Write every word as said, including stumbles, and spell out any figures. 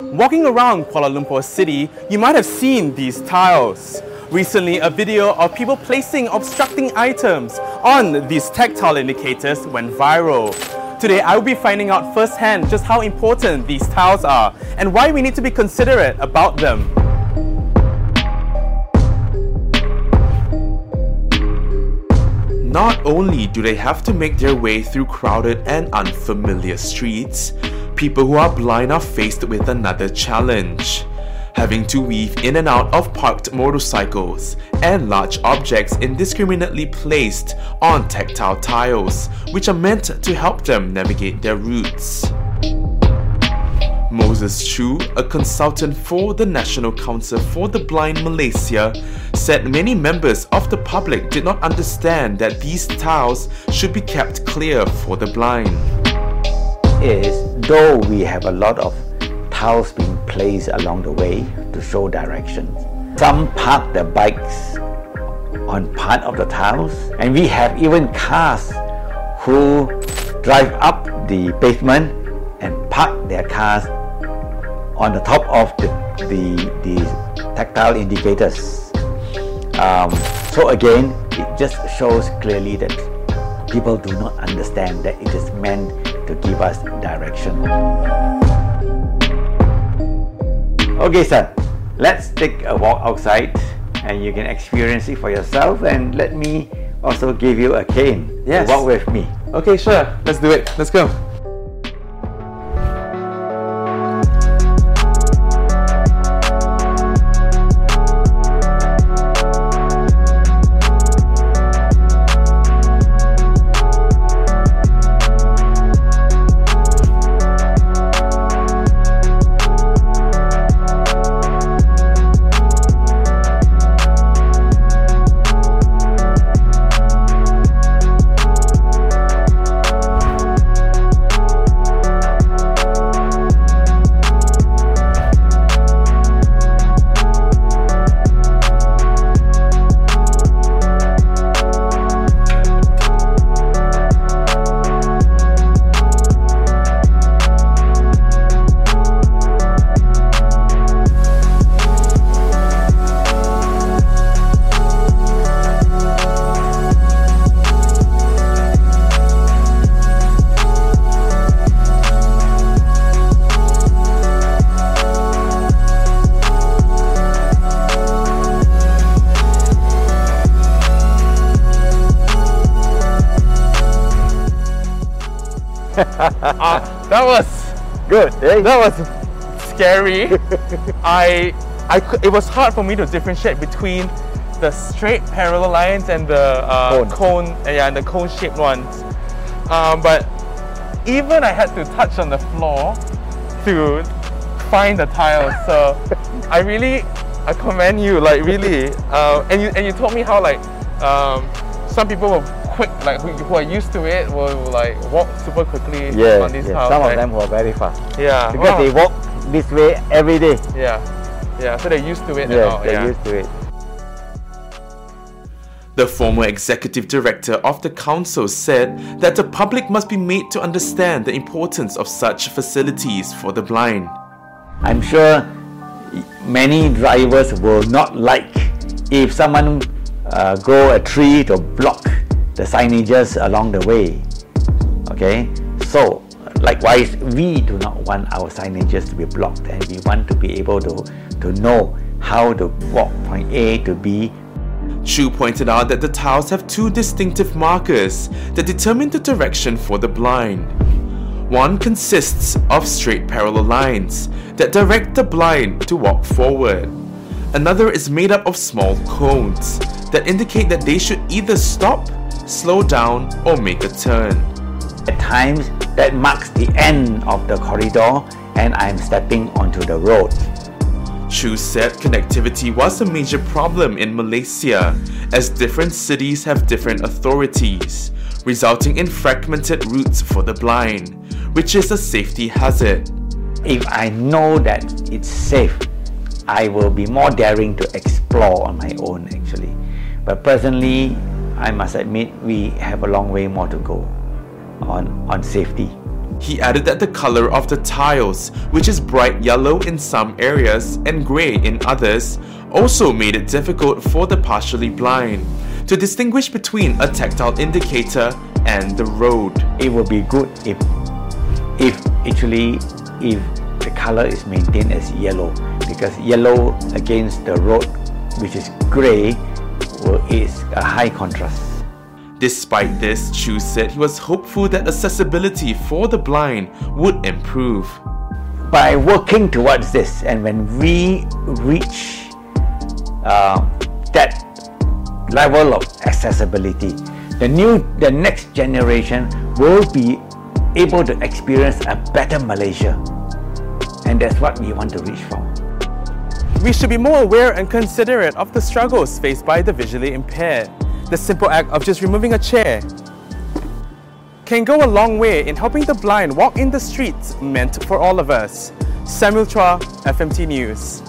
Walking around Kuala Lumpur City, you might have seen these tiles. Recently, a video of people placing obstructing items on these tactile indicators went viral. Today, I will be finding out firsthand just how important these tiles are and why we need to be considerate about them. Not only do they have to make their way through crowded and unfamiliar streets, people who are blind are faced with another challenge: having to weave in and out of parked motorcycles and large objects indiscriminately placed on tactile tiles, which are meant to help them navigate their routes. Moses Chu, a consultant for the National Council for the Blind Malaysia, said many members of the public did not understand that these tiles should be kept clear for the blind. Is though we have a lot of tiles being placed along the way to show directions. Some park their bikes on part of the tiles, and we have even cars who drive up the pavement and park their cars on the top of the, the, the tactile indicators. Um, so again, it just shows clearly that people do not understand that it is meant to give us direction. Okay, son, let's take a walk outside and you can experience it for yourself, and let me also give you a cane. Yes. To walk with me. Okay, sure. Let's do it. Let's go. Uh, that was good. Eh? That was scary. I, I, could, it was hard for me to differentiate between the straight parallel lines and the uh, cone, cone uh, yeah, and the cone-shaped ones. Um, but even I had to touch on the floor to find the tiles. So I really, I commend you. Like really, uh, and you and you told me how like um, some people were quick, like who, who are used to it, will like walk super quickly. Yeah, on this yeah. House, some right? of them were very fast. Yeah, because wow. They walk this way every day. Yeah, yeah. So they're used to it. Yeah, and they're yeah. used to it. The former executive director of the council said that the public must be made to understand the importance of such facilities for the blind. I'm sure many drivers will not like if someone uh, grow a tree to block the signages along the way. Okay, so likewise, we do not want our signages to be blocked, and we want to be able to to know how to walk point A to B. Chu pointed out that the tiles have two distinctive markers that determine the direction for the blind. One consists of straight parallel lines that direct the blind to walk forward. Another is made up of small cones that indicate that they should either stop, slow down, or make a turn. At times, that marks the end of the corridor and I'm stepping onto the road. Chu said connectivity was a major problem in Malaysia, as different cities have different authorities, resulting in fragmented routes for the blind, which is a safety hazard. If I know that it's safe, I will be more daring to explore on my own actually. But personally, I must admit, we have a long way more to go on, on safety. He added that the color of the tiles, which is bright yellow in some areas and grey in others, also made it difficult for the partially blind to distinguish between a tactile indicator and the road. It will be good if, if actually, if the color is maintained as yellow, because yellow against the road, which is grey, well, is a high contrast. Despite this, Chu said he was hopeful that accessibility for the blind would improve. By working towards this, and when we reach uh, that level of accessibility, the new, the next generation will be able to experience a better Malaysia. And that's what we want to reach for. We should be more aware and considerate of the struggles faced by the visually impaired. The simple act of just removing a chair can go a long way in helping the blind walk in the streets meant for all of us. Samuel Chua, F M T News.